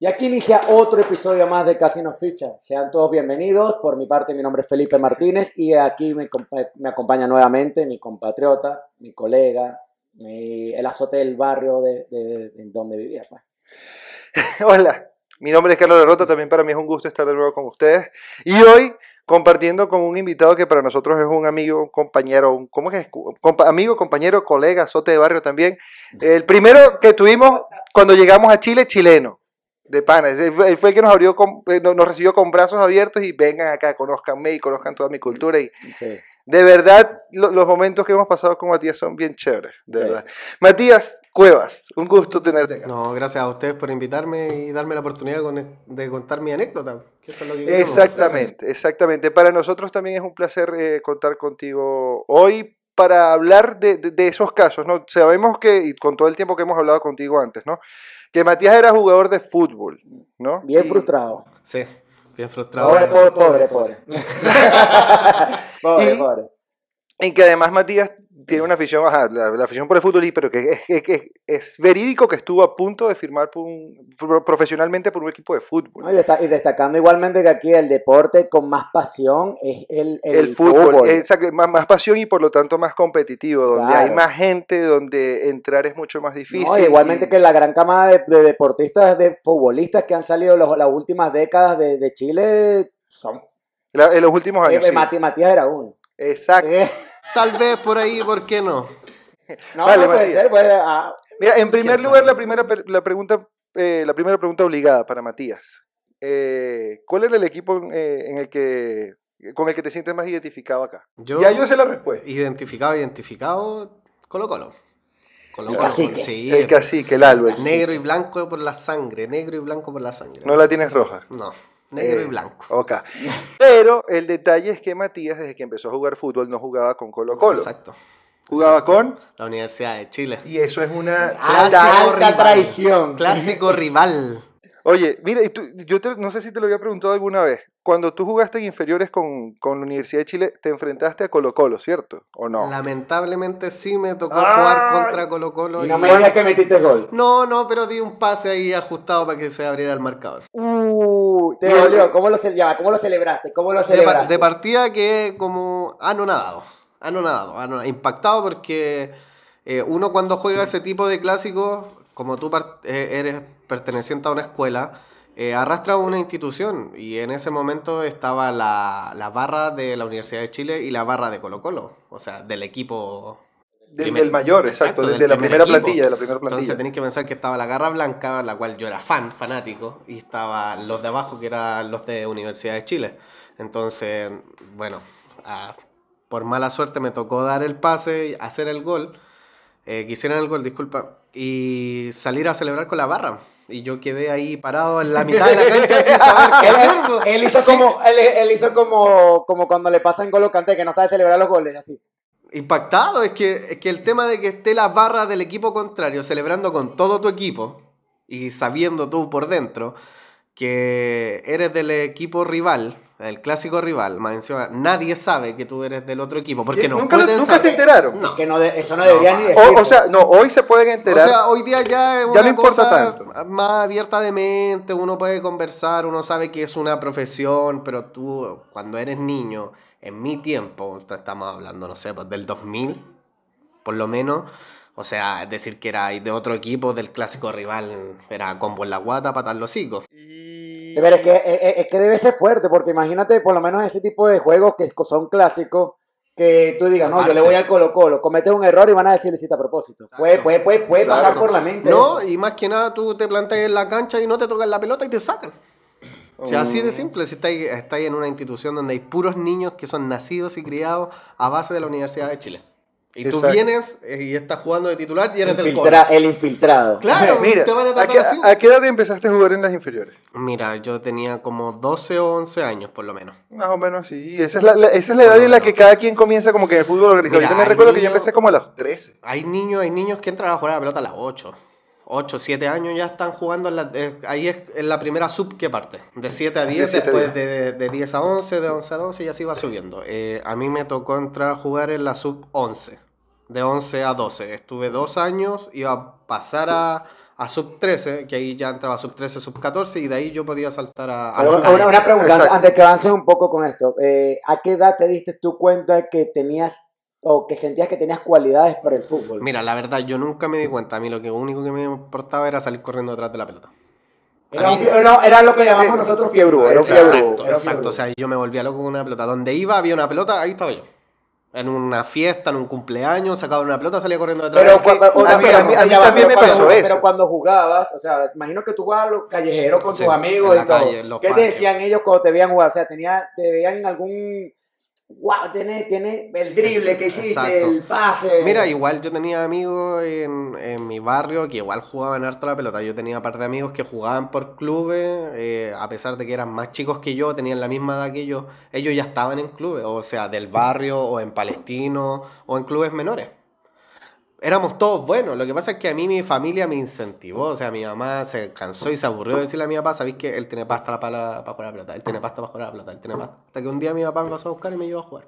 Y aquí inicia otro episodio más de Casi Nos Fichan. Sean todos bienvenidos. Por mi parte, mi nombre es Felipe Martínez y aquí me acompaña nuevamente mi compatriota, mi colega, el azote del barrio de donde vivía. Pues. Hola, mi nombre es Carlos Derrota. También para mí es un gusto estar de nuevo con ustedes. Y hoy compartiendo con un invitado que para nosotros es un amigo, un compañero, amigo, compañero, colega, azote de barrio también. El primero que tuvimos cuando llegamos a Chile, chileno. De pana, él fue el que nos recibió con brazos abiertos y vengan acá, conózcanme y conozcan toda mi cultura. Y sí. De verdad, los momentos que hemos pasado con Matías son bien chéveres, de verdad. Matías Cuevas, un gusto tenerte acá. No, gracias a ustedes por invitarme y darme la oportunidad de contar mi anécdota. Que eso es lo que exactamente. Para nosotros también es un placer contar contigo hoy para hablar de esos casos, ¿no? Sabemos que, y con todo el tiempo que hemos hablado contigo antes, ¿no? Que Matías era jugador de fútbol, ¿no? Bien frustrado. Sí, bien frustrado. Pobre. En que además Matías tiene una afición, la afición por el fútbol, pero que es verídico que estuvo a punto de firmar profesionalmente por un equipo de fútbol. No, y destacando igualmente que aquí el deporte con más pasión es el fútbol. Exacto, más pasión y por lo tanto más competitivo, donde hay más gente, donde entrar es mucho más difícil. No, igualmente que la gran camada de deportistas, de futbolistas que han salido las últimas décadas de Chile son... En los últimos años, Matías era uno. Exacto. Tal vez por ahí, ¿por qué no? No, vale, no puede ser. Puede, mira, en primer lugar, la primera pregunta obligada para Matías. ¿Cuál era el equipo con el que te sientes más identificado acá? Yo sé la respuesta. Identificado, Colo-Colo. El cacique, el Albert. Negro y blanco por la sangre, ¿no la tienes roja? No. Negro y blanco. Ok. Pero el detalle es que Matías, desde que empezó a jugar fútbol, no jugaba con Colo-Colo. Exacto. Jugaba con la Universidad de Chile. Y eso es una alta traición. Clásico rival. Oye, mira, no sé si te lo había preguntado alguna vez. Cuando tú jugaste en inferiores con la Universidad de Chile, te enfrentaste a Colo-Colo, ¿cierto? ¿O no? Lamentablemente sí me tocó jugar contra Colo-Colo. Y no me digas que metiste gol. No, pero di un pase ahí ajustado para que se abriera el marcador. Te dolió. ¿Cómo lo celebraste? De partida quedé como anonadado, impactado porque uno cuando juega ese tipo de clásicos, como tú eres perteneciente a una escuela, arrastra una institución y en ese momento estaba la barra de la Universidad de Chile y la barra de Colo-Colo, o sea, del equipo... del mayor, exacto, de la primera plantilla, Entonces tenés que pensar que estaba la garra blanca, la cual yo era fanático, y estaban los de abajo, que eran los de Universidad de Chile. Entonces, bueno, por mala suerte me tocó dar el pase, hacer el gol, que hicieran el gol, disculpa, y salir a celebrar con la barra. Y yo quedé ahí parado en la mitad de la cancha sin saber qué hacer. Él hizo como cuando le pasa en Golo Kanté, que no sabe celebrar los goles, así. Impactado, es que el tema de que esté la barra del equipo contrario celebrando con todo tu equipo y sabiendo tú por dentro que eres del equipo rival, el clásico rival, más encima nadie sabe que tú eres del otro equipo porque nunca se enteraron. No. Que no, eso no debería ni decir. O sea, hoy se pueden enterar. O sea, hoy día ya es una cosa más abierta de mente, uno puede conversar, uno sabe que es una profesión, pero tú cuando eres niño, en mi tiempo, estamos hablando, no sé, pues del 2000, por lo menos, o sea, es decir que era de otro equipo, del clásico rival, era combo en la guata, patar los hocicos. Pero es que debe ser fuerte, porque imagínate por lo menos ese tipo de juegos que son clásicos, que tú digas, no, yo le voy al Colo-Colo, cometes un error y van a decir, lo hiciste a propósito. Puede pasar por la mente. No, eso. Y más que nada tú te plantas en la cancha y no te tocan la pelota y te sacan. O sea, así de simple, si estáis en una institución donde hay puros niños que son nacidos y criados a base de la Universidad de Chile. Y tú vienes y estás jugando de titular y eres del Colo. El infiltrado. Claro, mira, te van a tratar así. ¿A qué edad empezaste a jugar en las inferiores? Mira, yo tenía como 12 o 11 años por lo menos. Más o menos, sí. Esa es la edad en la que cada quien comienza como que en el fútbol organizado. Yo me recuerdo que yo empecé como a los 13. Hay niños que entran a jugar a la pelota a las 8. 8, 7 años ya están jugando, ahí es en la primera sub que parte, de 7 a 10, después de 10 a 11, de 11 a 12 y así va subiendo. A mí me tocó entrar a jugar en la sub 11, de 11 a 12, estuve 2 años, iba a pasar a a sub-13, que ahí ya entraba sub-13, sub-14, y de ahí yo podía saltar a... Ahora, una pregunta, antes que avances un poco con esto. ¿A qué edad te diste tú cuenta que tenías, o que sentías que tenías cualidades para el fútbol? Mira, la verdad, yo nunca me di cuenta. A mí lo único que me importaba era salir corriendo detrás de la pelota. Era lo que llamamos nosotros fiebrudo. Exacto, o sea, yo me volvía loco con una pelota. Donde iba había una pelota, ahí estaba yo. En una fiesta, en un cumpleaños, sacaba una pelota, salía corriendo detrás. Pero a mí también me pasó eso. Pero cuando jugabas, o sea, imagino que tú jugabas callejero con tus amigos y todo. ¿Qué te decían ellos cuando te veían jugar? O sea, te veían algún... ¡Wow! Tiene el drible que hiciste, el pase. Mira, igual yo tenía amigos en mi barrio que igual jugaban harto la pelota. Yo tenía un par de amigos que jugaban por clubes, a pesar de que eran más chicos que yo, tenían la misma edad que yo. Ellos ya estaban en clubes, o sea, del barrio, o en Palestino, o en clubes menores. Éramos todos buenos. Lo que pasa es que a mí mi familia me incentivó. O sea, mi mamá se cansó y se aburrió de decirle a mi papá: ¿sabéis que él tiene pasta para jugar a plata? Él tiene pasta para jugar a plata. Hasta que un día mi papá me pasó a buscar y me llevó a jugar.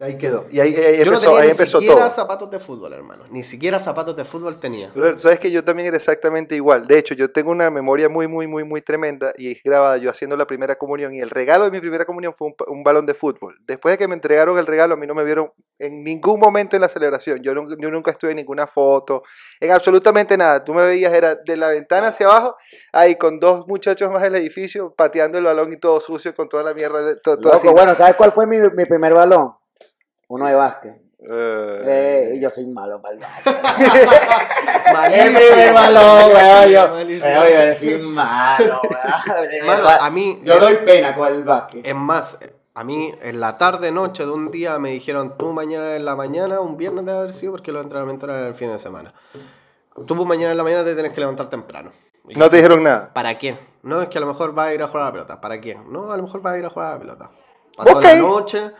Ahí quedó. Y ahí empezó todo. Yo no tenía ni siquiera zapatos de fútbol, hermano. Ni siquiera zapatos de fútbol tenía. Pero sabes que yo también era exactamente igual. De hecho, yo tengo una memoria muy, muy, muy, muy tremenda y es grabada yo haciendo la primera comunión. Y el regalo de mi primera comunión fue un balón de fútbol. Después de que me entregaron el regalo, a mí no me vieron en ningún momento en la celebración. Yo nunca estuve en ninguna foto, en absolutamente nada. Tú me veías, era de la ventana hacia abajo, ahí con dos muchachos más del edificio, pateando el balón y todo sucio, con toda la mierda. Loco, bueno, ¿sabes cuál fue mi primer balón? Uno de básquet. Yo soy malo para el básquet. El primer balón, weón. Yo soy malo, weón. Mano, a mí, yo doy pena con el básquet. Es más, a mí en la tarde, noche de un día me dijeron: tú mañana en la mañana, un viernes debe haber sido, porque los entrenamientos eran el fin de semana. Tú mañana en la mañana te tenés que levantar temprano. Y no te dijeron nada. ¿Para qué? No, es que a lo mejor vas a ir a jugar a la pelota. ¿Para qué? No, a lo mejor vas a ir a jugar a la pelota. Pasó la noche.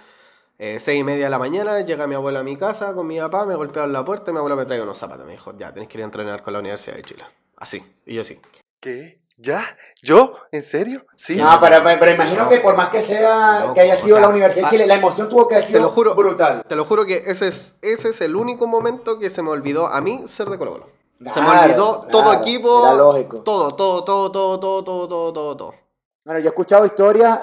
6:30 de la mañana, llega mi abuela a mi casa con mi papá, me golpearon la puerta y mi abuela me trae unos zapatos. Me dijo: ya, tenés que ir a entrenar con la Universidad de Chile. Así, y yo sí. ¿Qué? ¿Ya? ¿Yo? ¿En serio? Sí. No, pero imagino que por más que sea, no, que haya sido, o sea, la Universidad de Chile, la emoción tuvo que haber sido brutal. Te lo juro que ese es el único momento que se me olvidó a mí ser de Colo-Colo. Claro, se me olvidó todo equipo, todo. Bueno, yo he escuchado historias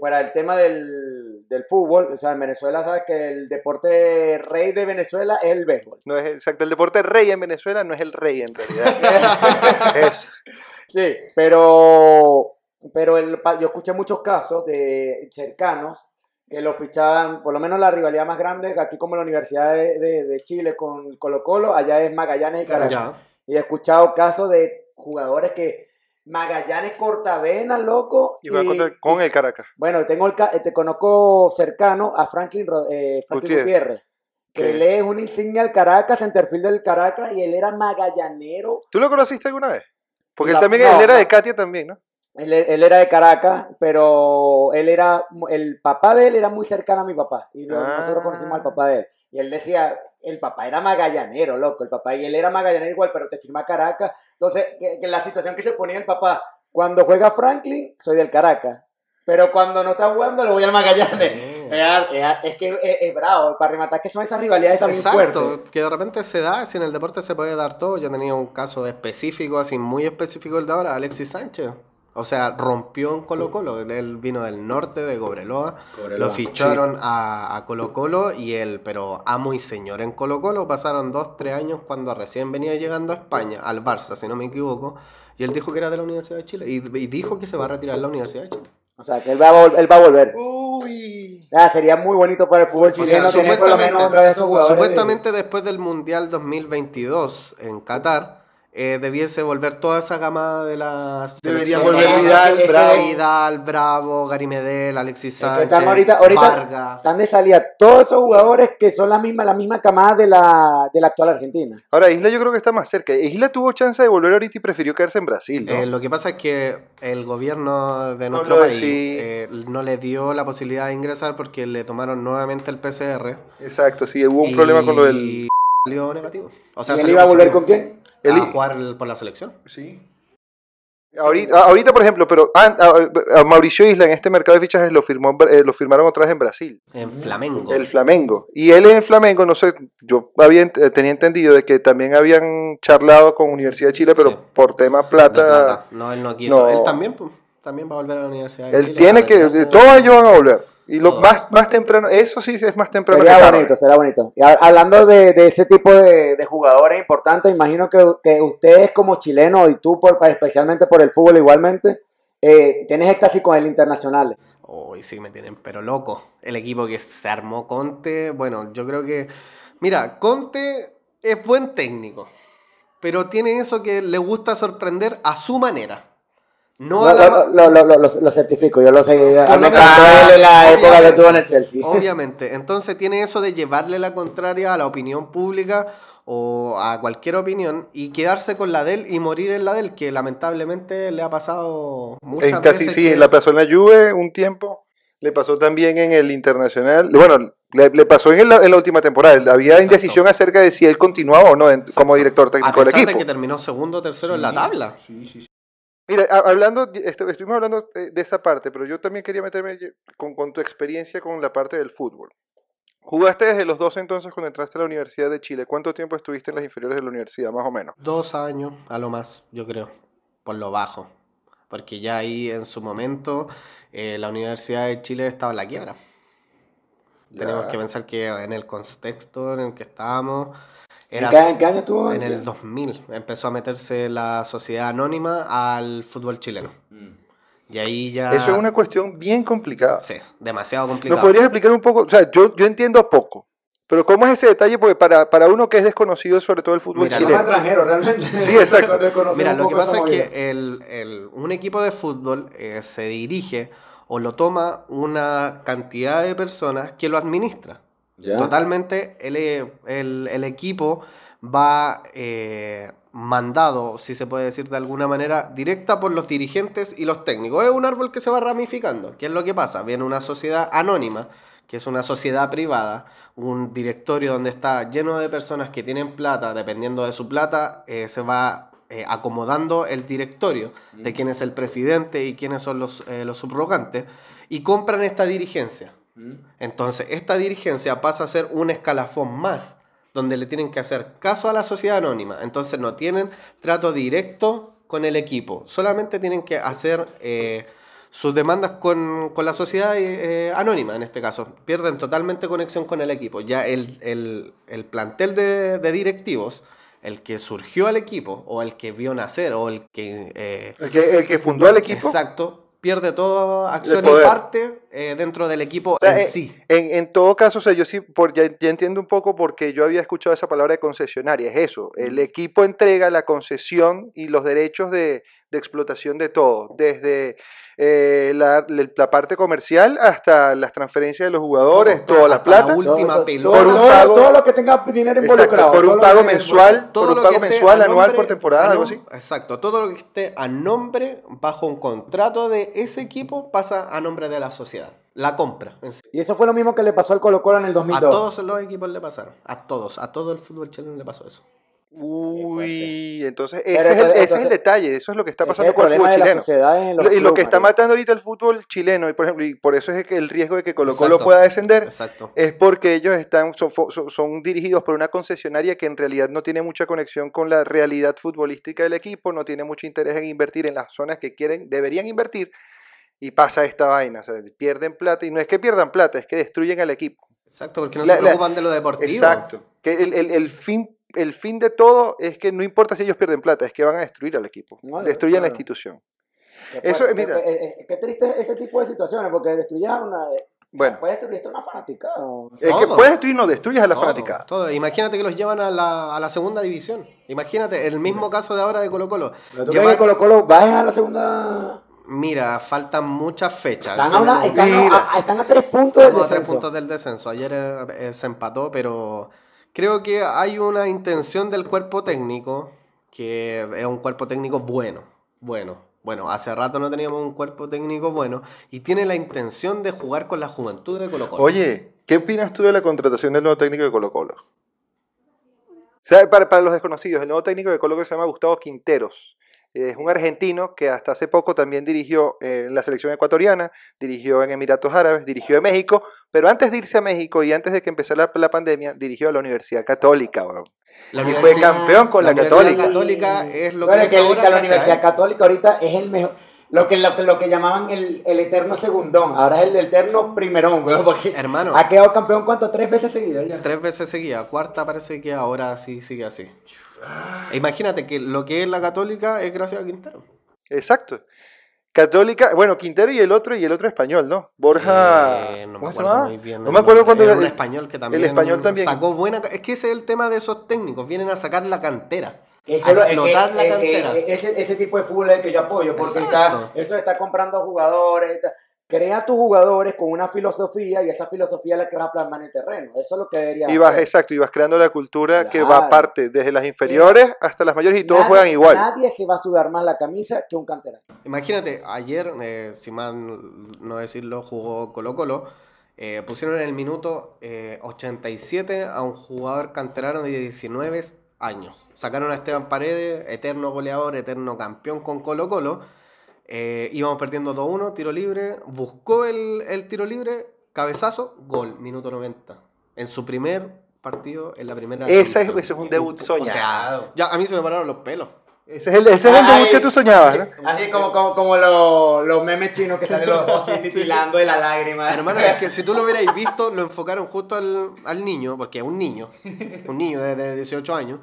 para el tema del fútbol. O sea, en Venezuela sabes que el deporte rey de Venezuela es el béisbol. No es exacto, el deporte rey en Venezuela no es el rey en realidad. Eso. Sí, pero yo escuché muchos casos de cercanos que los fichaban, por lo menos la rivalidad más grande, aquí como la Universidad de Chile con Colo-Colo, allá es Magallanes y Caracas. Y he escuchado casos de jugadores que Magallanes cortavenas, loco. Y va con el Caracas. Bueno, te conozco cercano a Franklin Gutiérrez. Que él es una insignia del Caracas, centerfield del Caracas, y él era magallanero. ¿Tú lo conociste alguna vez? Porque él era de Katia también, ¿no? Él era de Caracas, pero el papá de él era muy cercano a mi papá. Y nosotros conocimos al papá de él. Y él decía... El papá era magallanero, loco. Y él era magallanero igual, pero te firma Caracas. Entonces, que la situación que se ponía el papá: cuando juega Franklin, soy del Caracas. Pero cuando no está jugando, lo voy al Magallanes. Es que es bravo. Para rematar, que son esas rivalidades también fuertes. Exacto, que de repente se da. Si en el deporte se puede dar todo. Yo tenía un caso específico, así muy específico el de ahora, Alexis Sánchez. O sea, rompió en Colo-Colo. Él vino del norte, de Cobreloa. Lo ficharon a Colo-Colo y él, pero amo y señor en Colo-Colo. Pasaron 2-3 años cuando recién venía llegando a España, al Barça, si no me equivoco. Y él dijo que era de la Universidad de Chile. Y dijo que se va a retirar de la Universidad de Chile. O sea, que él va a volver. Uy. Sería muy bonito para el fútbol chileno, o sea, tener por lo menos otra vez esos jugadores. Supuestamente después del Mundial 2022 en Qatar... debiese volver toda esa gama de las... Debería volver Vidal, Bravo, Garimedel, Alexis Sánchez, están ahorita Vargas. Están de salida todos esos jugadores que son la misma camada de la actual Argentina. Ahora, Isla yo creo que está más cerca. Isla tuvo chance de volver ahorita y prefirió quedarse en Brasil, ¿no? Lo que pasa es que el gobierno de nuestro país no le dio la posibilidad de ingresar porque le tomaron nuevamente el PCR. Exacto, sí, hubo un problema con lo del... Salió negativo. O sea, ¿y él iba a volver con quién? ¿A jugar por la selección? Sí. Ahorita, por ejemplo, pero a Mauricio Isla en este mercado de fichajes lo firmaron otra vez en Brasil. En Flamengo. El Flamengo. Y él en Flamengo, no sé, yo tenía entendido de que también habían charlado con Universidad de Chile, pero sí, por tema plata. No, él no quiso. No. Él también va a volver a la Universidad de Chile. Él tiene que, todos ellos van a volver. Y lo más temprano, eso sí es más temprano. Será bonito. Y hablando de ese tipo de jugadores importantes, imagino que ustedes como chilenos y tú especialmente por el fútbol igualmente, tienes éxtasis con el Internacional. Uy, sí, me tienen pero loco. El equipo que se armó Conte, bueno, yo creo que... Mira, Conte es buen técnico, pero tiene eso que le gusta sorprender a su manera. Lo certifico, yo lo seguí en la época que tuvo en el Chelsea. Obviamente, entonces tiene eso de llevarle la contraria a la opinión pública o a cualquier opinión y quedarse con la de él y morir en la de él, que lamentablemente le ha pasado muchas veces. Sí, la pasó en la Juve un tiempo, le pasó también en el Internacional, bueno, le pasó en la última temporada, había Exacto. indecisión acerca de si él continuaba o no como director técnico del equipo. A pesar de que terminó segundo o tercero en la tabla. Sí. Mira, estuvimos hablando de esa parte, pero yo también quería meterme con tu experiencia con la parte del fútbol. Jugaste desde los 12 entonces cuando entraste a la Universidad de Chile. ¿Cuánto tiempo estuviste en las inferiores de la universidad, más o menos? 2 años, a lo más, yo creo, por lo bajo. Porque ya ahí en su momento la Universidad de Chile estaba en la quiebra. Ya. Tenemos que pensar que en el contexto en el que estábamos... ¿En qué año estuvo? En el 2000 empezó a meterse la sociedad anónima al fútbol chileno. Y ahí ya... Eso es una cuestión bien complicada. Sí, demasiado complicada. ¿Nos podrías explicar un poco? O sea, yo entiendo poco. Pero ¿cómo es ese detalle? Porque para uno que es desconocido, sobre todo el fútbol chileno... No es extranjero, realmente. Sí, exacto. Mira, lo que pasa es que un equipo de fútbol se dirige o lo toma una cantidad de personas que lo administra. ¿Ya? Totalmente el equipo va mandado, si se puede decir de alguna manera, directa por los dirigentes y los técnicos. Es un árbol que se va ramificando. ¿Qué es lo que pasa? Viene una sociedad anónima, que es una sociedad privada, un directorio donde está lleno de personas que tienen plata, dependiendo de su plata, se va acomodando el directorio de quién es el presidente y quiénes son los subrogantes, y compran esta dirigencia. Entonces, esta dirigencia pasa a ser un escalafón más, donde le tienen que hacer caso a la sociedad anónima. Entonces, no tienen trato directo con el equipo, solamente tienen que hacer sus demandas con la sociedad anónima, en este caso. Pierden totalmente conexión con el equipo. Ya el plantel de directivos, el que surgió al equipo, o el que vio nacer, o el que fundó el equipo. Exacto. Pierde toda acción y parte dentro del equipo, o sea, sí. En todo caso, o sea, yo sí ya entiendo un poco porque yo había escuchado esa palabra de concesionaria, es eso, el equipo entrega la concesión y los derechos de explotación de todo, desde la parte comercial hasta las transferencias de los jugadores, toda la plata, todo lo que tenga dinero involucrado, exacto, por un pago mensual, anual, por temporada, algo así. Exacto, todo lo que esté a nombre, bajo un contrato de ese equipo, pasa a nombre de la sociedad. La compra. Y eso fue lo mismo que le pasó al Colo-Colo en el 2002. A todos los equipos le pasaron, a todo el fútbol chileno le pasó eso. Uy, entonces ese es el detalle, eso es lo que está pasando con el fútbol chileno y lo que está matando ahorita el fútbol chileno, y por ejemplo, y por eso es el riesgo de que Colo-Colo pueda descender. Exacto. Es porque ellos son dirigidos por una concesionaria que en realidad no tiene mucha conexión con la realidad futbolística del equipo, no tiene mucho interés en invertir en las zonas que deberían invertir, y pasa esta vaina, o sea, pierden plata, y no es que pierdan plata, es que destruyen al equipo. Exacto, porque no se preocupan de lo deportivo. Exacto, que el fin de todo es que no importa si ellos pierden plata, es que van a destruir al equipo, destruyen la institución. Mira, qué triste es ese tipo de situaciones, porque puedes destruir a una fanaticada. Es que puedes destruir, no destruyes a la fanaticada. Todo. Imagínate que los llevan a la segunda división. Imagínate el mismo caso de ahora de Colo-Colo. ¿Pero tú crees que Colo-Colo vaya a la segunda? Mira, faltan muchas fechas. Están a 3 puntos del descenso. Estamos a 3 puntos del descenso. Ayer se empató, pero... Creo que hay una intención del cuerpo técnico, que es un cuerpo técnico bueno. Hace rato no teníamos un cuerpo técnico bueno, y tiene la intención de jugar con la juventud de Colo-Colo. Oye, ¿qué opinas tú de la contratación del nuevo técnico de Colo-Colo? O sea, para los desconocidos, el nuevo técnico de Colo-Colo se llama Gustavo Quinteros. Es un argentino que hasta hace poco también dirigió la selección ecuatoriana, dirigió en Emiratos Árabes, dirigió en México, pero antes de irse a México y antes de que empezara la pandemia, dirigió a la Universidad Católica, bro. Y fue campeón con la Católica. La Universidad Católica es lo que es ahora. La Universidad Católica ahorita es el mejor, lo que llamaban el eterno segundón, ahora es el eterno primerón, bro, porque hermano, ha quedado campeón ¿cuánto? 3 veces seguidas ya. 3 veces seguidas, cuarta parece que ahora sí sigue así. Imagínate que lo que es la Católica es gracias a Quintero. Exacto. Católica, bueno, Quintero y el otro español, ¿no? Borja. No me acuerdo muy bien. No me acuerdo cuando era un español que también. El español también sacó buena. Es que ese es el tema de esos técnicos, vienen a sacar la cantera. Explotar la cantera. Ese tipo de fútbol es el que yo apoyo, porque está comprando jugadores. Crea tus jugadores con una filosofía y esa filosofía es la que vas a plasmar en el terreno. Eso es lo que debería hacer. Exacto, y vas creando la cultura, claro, que va aparte, desde las inferiores hasta las mayores, y todos juegan igual. Nadie se va a sudar más la camisa que un canterano. Imagínate, ayer, si mal no decirlo, jugó Colo-Colo. Pusieron en el minuto 87 a un jugador canterano de 19 años. Sacaron a Esteban Paredes, eterno goleador, eterno campeón con Colo-Colo. Íbamos perdiendo 2-1, tiro libre, buscó el tiro libre, cabezazo, gol, minuto 90. En su primer partido, en la primera. Ese es un debut soñado. O sea, ya a mí se me pararon los pelos. Ese es el debut que tú soñabas, ¿no? Así como los memes chinos que salen los dos titilando de la lágrima. Pero, hermano, es que si tú lo hubierais visto, lo enfocaron justo al niño, porque es un niño de 18 años.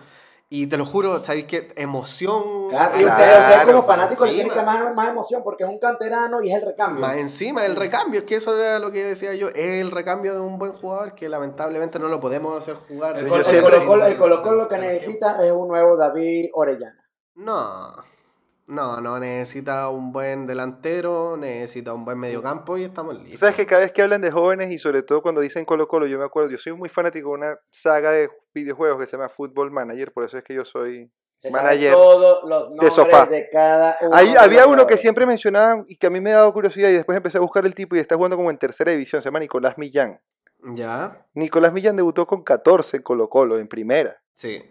Y te lo juro, ¿sabéis qué? Emoción. Claro, y ustedes como fanáticos le tienen que más emoción porque es un canterano y es el recambio. Más encima, el recambio, es que eso era lo que decía yo, es el recambio de un buen jugador que lamentablemente no lo podemos hacer jugar. El Colo-Colo lo que necesita es un nuevo David Arellano. No, necesita un buen delantero, necesita un buen mediocampo y estamos listos. ¿Sabes que cada vez que hablan de jóvenes y sobre todo cuando dicen Colo-Colo, yo me acuerdo, yo soy muy fanático de una saga de videojuegos que se llama Football Manager, por eso es que yo soy manager todos los nombres de sofá. De cada uno. Ahí había uno que siempre mencionaban y que a mí me ha dado curiosidad y después empecé a buscar el tipo y está jugando como en tercera división, se llama Nicolás Millán. Ya. Nicolás Millán debutó con 14 en Colo-Colo, en primera. Sí,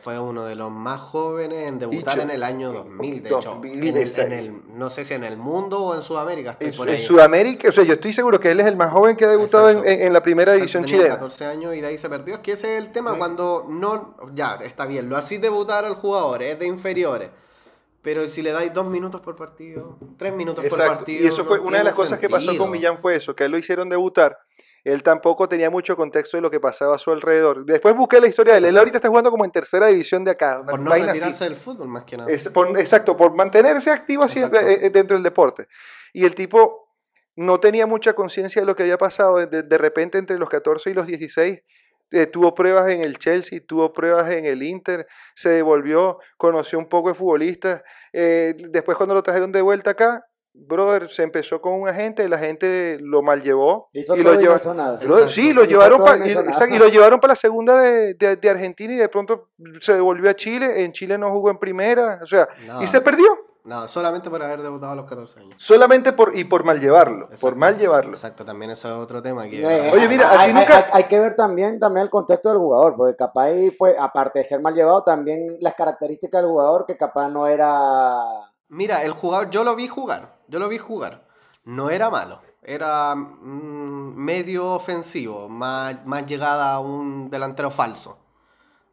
fue uno de los más jóvenes en debutar en el año 2000, de hecho. No sé si en el mundo o en Sudamérica. En Sudamérica, o sea, yo estoy seguro que él es el más joven que ha debutado en la primera división chilena. Tenía 14 años y de ahí se perdió. Es que ese es el tema, cuando no... Ya, está bien, lo hacís debutar al jugador, es de inferiores. Pero si le dais 2 minutos por partido, 3 minutos por partido... Y eso fue una de las cosas que pasó con Millán, fue eso, que a él lo hicieron debutar. Él tampoco tenía mucho contexto de lo que pasaba a su alrededor. Después busqué la historia de él. Él ahorita está jugando como en tercera división de acá. Por no retirarse del fútbol, más que nada. Exacto, por mantenerse activo así dentro del deporte. Y el tipo no tenía mucha conciencia de lo que había pasado. De repente, entre los 14 y los 16, tuvo pruebas en el Chelsea, tuvo pruebas en el Inter, se devolvió, conoció un poco de futbolistas. Después, cuando lo trajeron de vuelta acá, brother, se empezó con un agente, el agente lo mal llevó y lo llevaron. Lo llevaron para la segunda de Argentina y de pronto se devolvió a Chile. En Chile no jugó en primera, o sea, y se perdió. No, solamente por haber debutado a los 14 años. Solamente por mal llevarlo. Exacto, por mal llevarlo. Exacto, también eso es otro tema. Que... Oye, mira, hay que ver también el contexto del jugador, porque capaz, pues, aparte de ser mal llevado, también las características del jugador, que capaz no era... Mira, el jugador, yo lo vi jugar, no era malo, era medio ofensivo, más llegada a un delantero falso.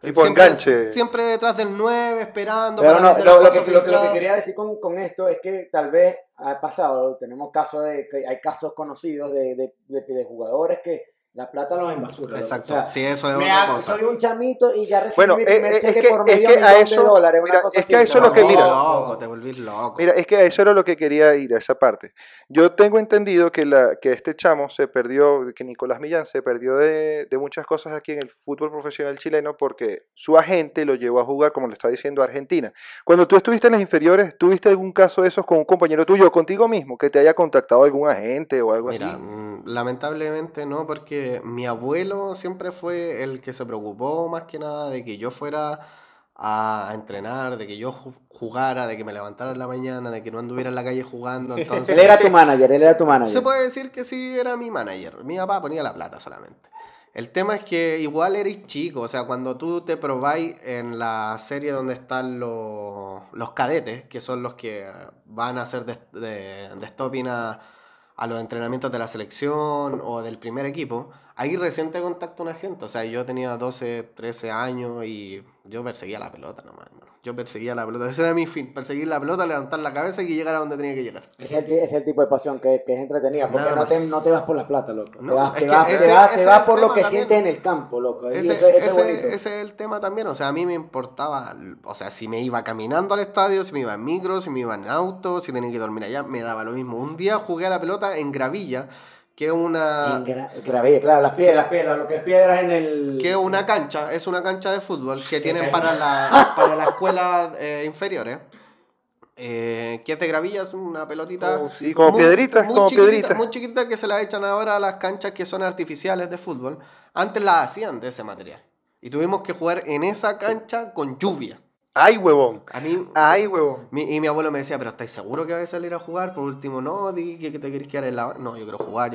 Tipo enganche. Siempre detrás del 9, esperando. Pero para lo que quería decir con esto es que tal vez ha pasado, tenemos casos hay casos conocidos de jugadores que... La plata los embasura. Exacto, o sea, sí, eso es una cosa. Soy un chamito y ya recibí mi primer cheque por $1,000,000. Mira, es que eso es lo que... Mira, loco, te volví loco. Mira, es que a eso era lo que quería ir, a esa parte. Yo tengo entendido que este chamo se perdió, que Nicolás Millán se perdió de muchas cosas aquí en el fútbol profesional chileno porque su agente lo llevó a jugar, como le está diciendo, a Argentina. Cuando tú estuviste en las inferiores, ¿tuviste algún caso de esos con un compañero tuyo o contigo mismo que te haya contactado algún agente o algo así? Mira, lamentablemente no, porque mi abuelo siempre fue el que se preocupó más que nada de que yo fuera a entrenar, de que yo jugara, de que me levantara en la mañana, de que no anduviera en la calle jugando. Entonces, él era tu manager. Se puede decir que sí, era mi manager. Mi papá ponía la plata solamente. El tema es que igual eres chico, o sea, cuando tú te probáis en la serie donde están los cadetes, que son los que van a hacer de stopping a los entrenamientos de la selección o del primer equipo, ahí recién te contacta una gente. O sea, yo tenía 12, 13 años y yo perseguía la pelota nomás. ¿No? Yo perseguía la pelota. Ese era mi fin, perseguir la pelota, levantar la cabeza y llegar a donde tenía que llegar. Es el tipo de pasión que es entretenida, porque no te vas por la plata, loco. No, te vas por lo que sientes en el campo, loco. Ese es el tema también. O sea, a mí me importaba, o sea, si me iba caminando al estadio, si me iba en micro, si me iba en auto, si tenía que dormir allá, me daba lo mismo. Un día jugué a la pelota en gravilla, que una gravilla, claro, las piedras, lo que es piedras en el... Que una cancha, es una cancha de fútbol que tienen para la escuela inferiores, que es de gravilla, es una pelotita... sí, como piedritas, muy como piedritas. Muy chiquita, que se la echan ahora a las canchas que son artificiales de fútbol. Antes las hacían de ese material. Y tuvimos que jugar en esa cancha con lluvia. ¡Ay, huevón! Y mi abuelo me decía, pero ¿estáis seguro que vais a salir a jugar? Por último, no, dije que te querés quedar en la... No, yo quiero jugar.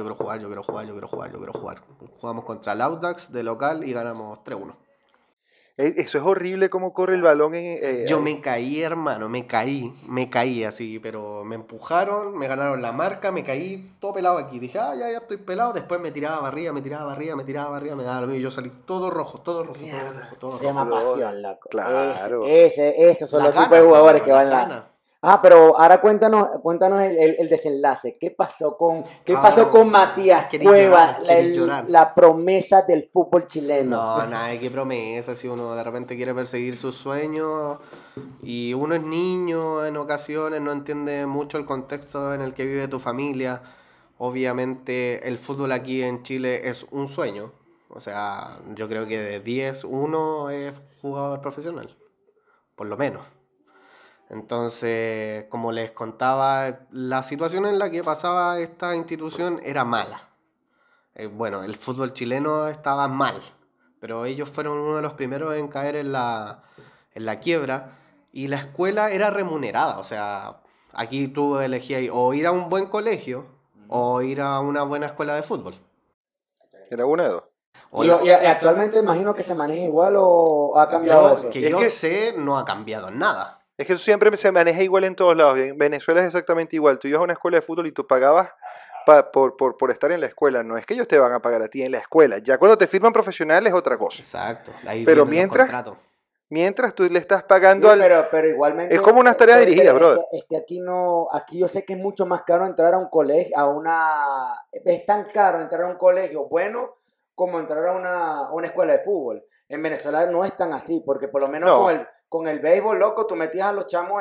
Jugamos contra el Audax de local y ganamos 3-1. Eso es horrible, cómo corre el balón. Yo me caí, hermano, me caí así, pero me empujaron, me ganaron la marca, me caí todo pelado aquí. Dije, ya estoy pelado. Después me tiraba barriga, me daba lo mismo. Yo salí todo rojo. Se llama pasión, loco. Claro. Esos son los tipos de jugadores que van a... Ah, pero ahora cuéntanos el desenlace. ¿Qué pasó con Matías Cuevas, la promesa del fútbol chileno? No, nada, qué promesa. Si uno de repente quiere perseguir sus sueños y uno es niño, en ocasiones no entiende mucho el contexto en el que vive tu familia. Obviamente el fútbol aquí en Chile es un sueño. O sea, yo creo que de 10, uno es jugador profesional, por lo menos. Entonces, como les contaba, la situación en la que pasaba esta institución era mala. Bueno, el fútbol chileno estaba mal, pero ellos fueron uno de los primeros en caer en la quiebra, y la escuela era remunerada. O sea, aquí tú elegías o ir a un buen colegio o ir a una buena escuela de fútbol. Era una de dos. Y actualmente imagino que se maneja igual o ha cambiado eso. Que yo sé, no ha cambiado nada. Es que eso siempre se maneja igual en todos lados. En Venezuela es exactamente igual. Tú ibas a una escuela de fútbol y tú pagabas por estar en la escuela. No es que ellos te van a pagar a ti en la escuela. Ya cuando te firman profesional es otra cosa. Exacto. Ahí pero mientras tú le estás pagando, sí, al... Pero igualmente... Es como unas tareas dirigidas, brother. Es que aquí no... Aquí yo sé que es mucho más caro entrar a un colegio, a una... Es tan caro entrar a un colegio bueno como entrar a una escuela de fútbol. En Venezuela no es tan así, porque por lo menos no. Con el béisbol, loco, tú metías a los chamos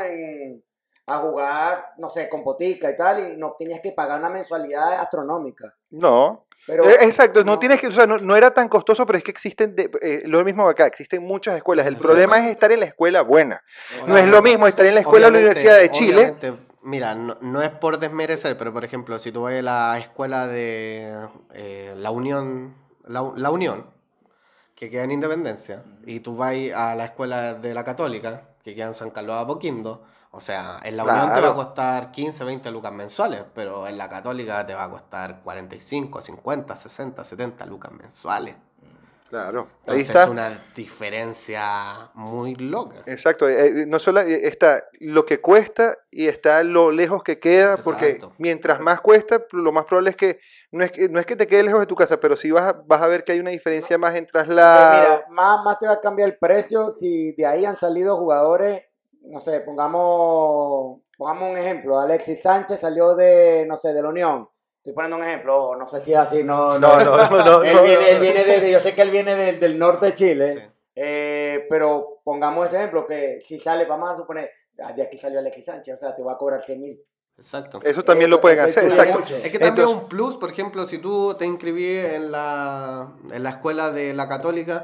a jugar, no sé, con botica y tal, y no tenías que pagar una mensualidad astronómica. No. Pero, exacto, no tienes que, o sea, no era tan costoso, pero es que existen lo mismo acá, existen muchas escuelas. El problema es estar en la escuela buena. No es lo mismo estar en la escuela de la Universidad de Chile. Mira, no es por desmerecer, pero por ejemplo, si tú vas a la escuela de la Unión, que queda en Independencia, y tú vas a la escuela de la Católica, que queda en San Carlos de Apoquindo, o sea, en la Unión te va a costar 15, 20 lucas mensuales, pero en la Católica te va a costar 45, 50, 60, 70 lucas mensuales. Claro. Entonces ahí está. Es una diferencia muy loca. Exacto. No solo está lo que cuesta y está lo lejos que queda, porque mientras más cuesta, lo más probable es que no es que te quede lejos de tu casa, pero sí vas a ver que hay una diferencia más en traslado. Mira, más te va a cambiar el precio si de ahí han salido jugadores, no sé, pongamos un ejemplo. Alexis Sánchez salió de, no sé, de la Unión. Estoy poniendo un ejemplo, no sé si es así, no. Yo sé que él viene del norte de Chile, sí. Pero pongamos ese ejemplo, que si sale, vamos a suponer, de aquí salió Alexis Sánchez, o sea, te va a cobrar 100.000. Exacto. Eso también lo pueden hacer, exacto. Mucho. Es que también es un plus, por ejemplo, si tú te inscribí en la escuela de la Católica,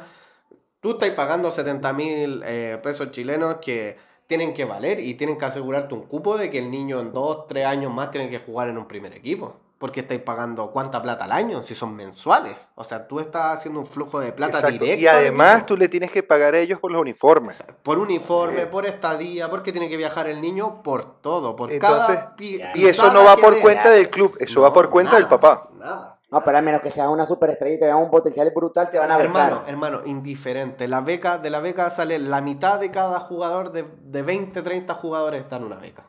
tú estás pagando 70.000 pesos chilenos que tienen que valer y tienen que asegurarte un cupo de que el niño en 2, 3 años más tiene que jugar en un primer equipo. Porque estáis pagando cuánta plata al año, si son mensuales. O sea, tú estás haciendo un flujo de plata directo. Y además tú le tienes que pagar a ellos por los uniformes. Exacto. Por uniforme, por estadía, porque tiene que viajar el niño, por todo. Por entonces, cada y eso no va por cuenta del club, eso va por cuenta del papá. Nada. No, pero a menos que seas una superestrella y te vean un potencial brutal, te van a becar. Hermano, indiferente. De la beca sale la mitad de cada jugador, de 20, 30 jugadores están en una beca.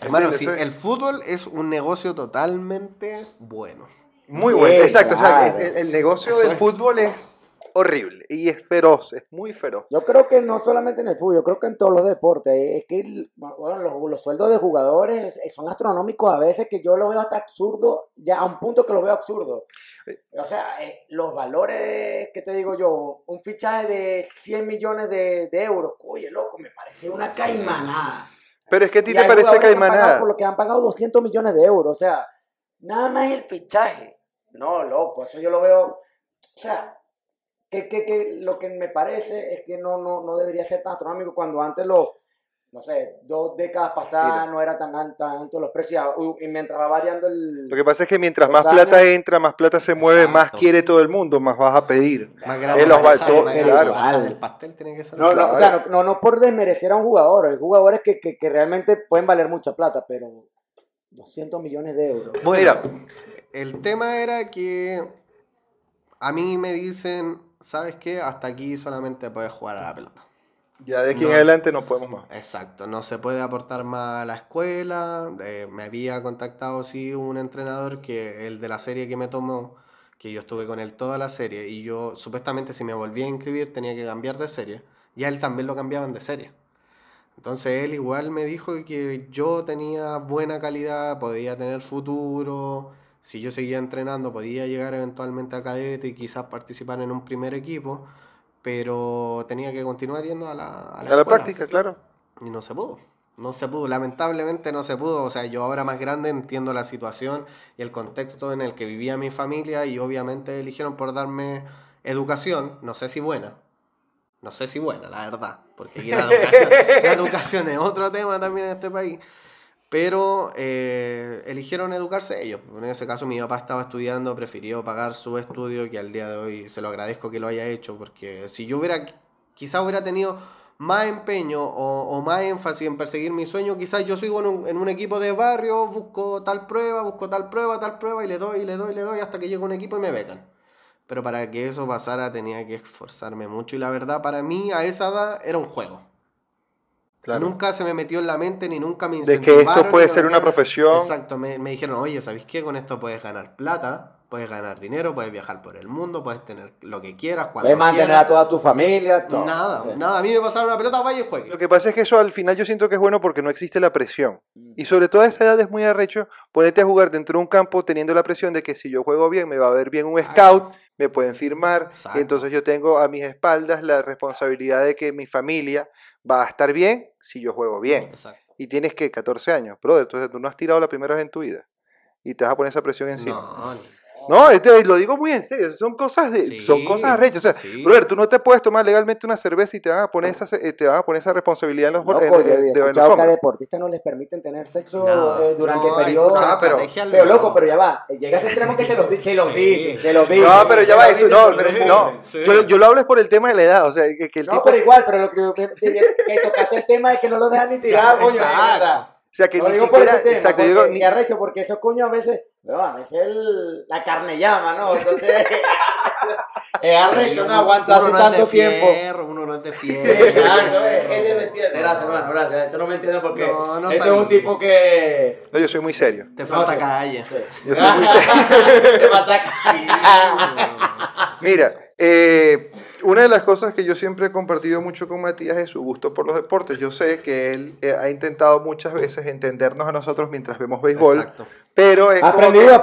Hermano, sí, el fútbol es un negocio totalmente bueno. Muy bueno, sí, exacto. Claro. O sea, el negocio del fútbol es horrible y es feroz, es muy feroz. Yo creo que no solamente en el fútbol, yo creo que en todos los deportes. Es que bueno, los sueldos de jugadores son astronómicos a veces, que yo lo veo hasta absurdo, ya a un punto que lo veo absurdo. O sea, los valores, ¿qué te digo yo? Un fichaje de 100 millones de euros. Oye, loco, me parece una caimanada. Pero es que a ti te parece caimanada. Por lo que han pagado 200 millones de euros, o sea, nada más el fichaje. No, loco, eso yo lo veo, o sea, que lo que me parece es que no debería ser tan astronómico, cuando antes no sé, 2 décadas pasadas no eran tan altos los precios, y mientras va variando Lo que pasa es que mientras más años, plata entra, más plata se mueve, más quiere todo el mundo, más vas a pedir. Más grande el pastel tiene que salir. O sea, no por desmerecer a un jugador, hay jugadores que realmente pueden valer mucha plata, pero 200 millones de euros. Bueno, mira, el tema era que a mí me dicen, ¿sabes qué? Hasta aquí solamente puedes jugar a la pelota. Ya de aquí en adelante no podemos más. Exacto, no se puede aportar más a la escuela. Me había contactado un entrenador, que el de la serie que me tomó, que yo estuve con él toda la serie, y yo supuestamente si me volvía a inscribir tenía que cambiar de serie, y a él también lo cambiaban de serie. Entonces él igual me dijo que yo tenía buena calidad, podía tener futuro, si yo seguía entrenando podía llegar eventualmente a cadete y quizás participar en un primer equipo, pero tenía que continuar yendo a la práctica, claro. Y no se pudo, lamentablemente no se pudo. O sea, yo ahora más grande entiendo la situación y el contexto en el que vivía mi familia, y obviamente eligieron por darme educación, no sé si buena, la verdad, porque aquí la educación es otro tema también en este país, pero eligieron educarse ellos. En ese caso mi papá estaba estudiando, prefirió pagar su estudio, que al día de hoy se lo agradezco que lo haya hecho, porque si yo quizás hubiera tenido más empeño o más énfasis en perseguir mi sueño, quizás yo sigo en un equipo de barrio, busco tal prueba, y le doy hasta que llega un equipo y me becan. Pero para que eso pasara tenía que esforzarme mucho, y la verdad para mí a esa edad era un juego. Claro. Nunca se me metió en la mente, ni nunca me incentivaron. De que esto puede ser una profesión. Exacto, me dijeron, oye, ¿sabes qué? Con esto puedes ganar plata, puedes ganar dinero, puedes viajar por el mundo, puedes tener lo que quieras, cuando quieras. Puedes mantener a toda tu familia, todo. Nada, a mí me pasaron una pelota, vaya y juegue. Lo que pasa es que eso al final yo siento que es bueno, porque no existe la presión. Y sobre todo a esa edad es muy arrecho ponerte a jugar dentro de un campo teniendo la presión de que si yo juego bien me va a ver bien un scout, me pueden firmar. Exacto. Y entonces yo tengo a mis espaldas la responsabilidad de que mi familia va a estar bien si yo juego bien. Exacto. Y tienes 14 años, brother, entonces tú no has tirado la primera vez en tu vida y te vas a poner esa presión encima. No, lo digo muy en serio, son cosas arrechas. O sea, sí. Brother, tú no te puedes tomar legalmente una cerveza y te van a poner esa responsabilidad en los hombros. Escuchado que a deportistas no les permiten tener sexo durante el periodo. Pero loco, pero ya va, llega ese extremo que se los dicen. No, pero ya va, eso no. Sí. Yo lo hablo es por el tema de la edad, o sea, que el tipo... No, pero igual, pero lo que tocaste el tema de que no lo dejan ni tirar, coño. O sea, que no, ni siquiera... Exacto, digo... Ni arrecho, porque esos coños a veces... No, a veces la carne llama, ¿no? Entonces, arrecho, no aguanta hace tanto tiempo. Uno no es de fierro. Exacto, él me entiende. Gracias, hermano, gracias. Esto no me entiende porque esto es un tipo que... No, yo soy muy serio. Te falta calle. Yo soy muy serio. Te falta calle. Mira, una de las cosas que yo siempre he compartido mucho con Matías es su gusto por los deportes. Yo sé que él ha intentado muchas veces entendernos a nosotros mientras vemos béisbol. Exacto. Pero es aprendido.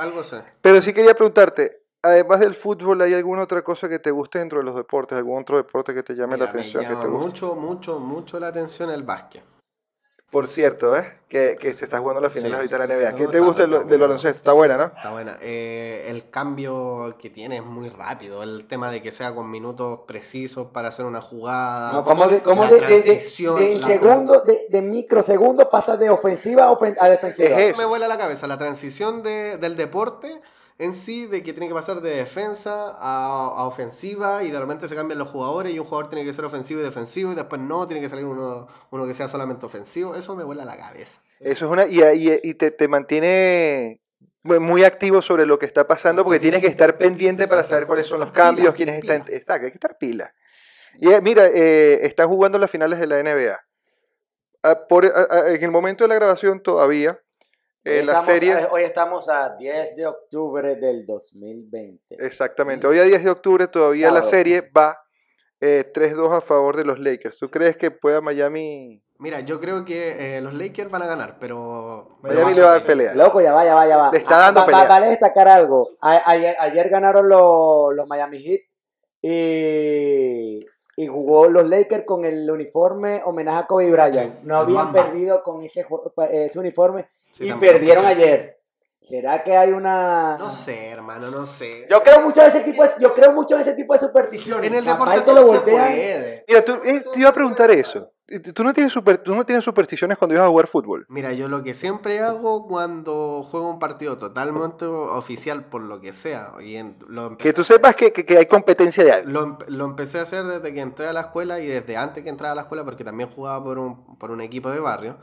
Algo sé. Pero sí quería preguntarte, además del fútbol, ¿hay alguna otra cosa que te guste dentro de los deportes? ¿Algún otro deporte que te llame la atención? Me llama que te guste mucho la atención el básquet. Por cierto, que se está jugando las finales ahorita de la NBA. ¿Qué te gusta del baloncesto? Está buena, ¿no? Está buena. El cambio que tiene es muy rápido. El tema de que sea con minutos precisos para hacer una jugada. No, como de microsegundos pasa de ofensiva a defensiva. Me vuela la cabeza la transición del deporte en sí, de que tiene que pasar de defensa a ofensiva, y de repente se cambian los jugadores y un jugador tiene que ser ofensivo y defensivo, y después no, tiene que salir uno que sea solamente ofensivo. Eso me vuela la cabeza. Eso es y te mantiene muy activo sobre lo que está pasando, porque tienes que estar pendiente para saber cuáles son los cambios, quiénes están... Exacto, hay que estar pila. Y mira, están jugando las finales de la NBA. En el momento de la grabación todavía, la serie... Hoy estamos a 10 de octubre del 2020. Exactamente, hoy a 10 de octubre todavía la serie va 3-2 a favor de los Lakers. ¿Tú crees que pueda Miami...? Mira, yo creo que los Lakers van a ganar, pero... Miami le va a dar pelea. Loco, ya va. Le está dando pelea. Vale destacar algo. Ayer ganaron los Miami Heat y jugó los Lakers con el uniforme homenaje a Kobe Bryant. Sí, no habían perdido con ese uniforme, sí, y perdieron ayer. ¿Será que hay una...? No sé, hermano, no sé. Yo creo mucho en ese tipo de supersticiones. En el deporte todo se puede. Mira, te iba a preguntar eso. ¿Tú no tienes supersticiones cuando ibas a jugar fútbol? Mira, yo lo que siempre hago cuando juego un partido totalmente oficial, por lo que sea. Que tú sepas que hay competencia de algo. Lo empecé a hacer desde que entré a la escuela y desde antes que entrara a la escuela, porque también jugaba por un equipo de barrio.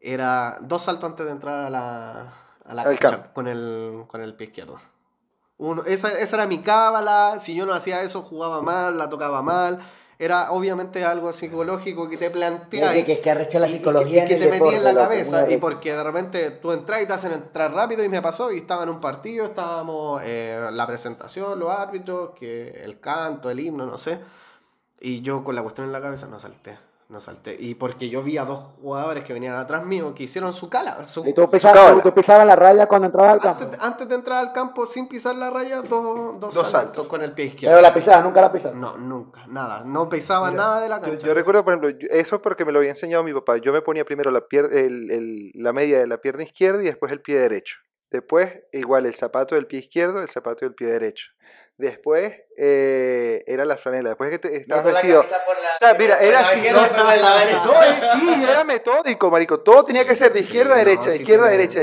Era 2 saltos antes de entrar a la cancha con el pie izquierdo. Esa era mi cábala. Si yo no hacía eso, jugaba mal, la tocaba mal. Era obviamente algo psicológico que te plantea y que arrecha la psicología y que te metía en la cabeza, y porque de repente tú entras y te hacen entrar rápido, y me pasó, y estaba en un partido, estábamos la presentación, los árbitros, que el canto, el himno, no sé, y yo con la cuestión en la cabeza no salté, y porque yo vi a 2 jugadores que venían atrás mío que hicieron su cala, y tú pisabas la raya cuando entrabas al campo, antes de entrar al campo, sin pisar la raya, dos saltos con el pie izquierdo. Pero nunca la pisaba. No, nunca, nada, no pisaba. Mira, nada de la cancha. Yo recuerdo, por ejemplo, eso porque me lo había enseñado mi papá. Yo me ponía primero la media de la pierna izquierda y después el pie derecho, después igual el zapato del pie izquierdo, el zapato del pie derecho. Después era la franela. Después que estabas vestido. O sea, mira, era así. Sí, era metódico, marico. Todo tenía que ser de izquierda a derecha, de izquierda a derecha.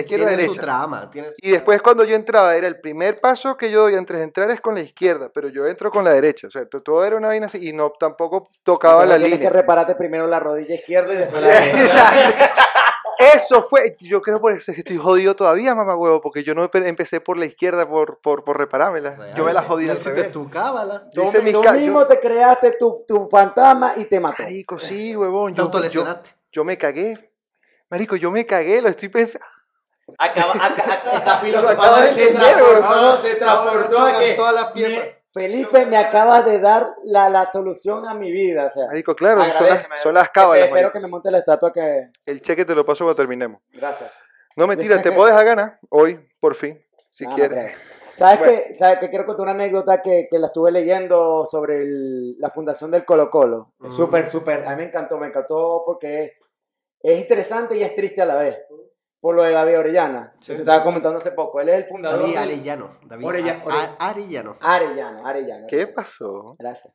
Su trama, y después cuando yo entraba, era el primer paso que yo doy antes de entrar es con la izquierda, pero yo entro con la derecha. O sea, todo era una vaina así. Y no, tampoco tocaba la línea. Tienes que repararte primero la rodilla izquierda y después la derecha. Exacto. Eso fue, yo creo por eso que estoy jodido todavía, mamá huevo, porque yo no empecé por la izquierda por reparármela. Real, yo me la jodí al revés. Tu cábala. Tú mismo te creaste tu fantasma y te mató. Marico, sí, huevón. Te autolesionaste. Yo me cagué. Marico, yo me cagué, lo estoy pensando. Esta filosofía se transportó a que todas las piezas. Felipe, me acabas de dar la solución a mi vida, o sea. Marico, claro, son las cábalas. Espero que me monte la estatua que... El cheque te lo paso cuando terminemos. Gracias. No, mentira, te puedo dejar ganar hoy, por fin, si quieres. ¿Sabes qué? Quiero contar una anécdota que la estuve leyendo sobre la fundación del Colo-Colo. Es súper, a mí me encantó porque es interesante y es triste a la vez. Por lo de David Arellano, sí, que te estaba comentando hace poco. Él es el fundador. David Arellano. ¿Qué pasó? Gracias.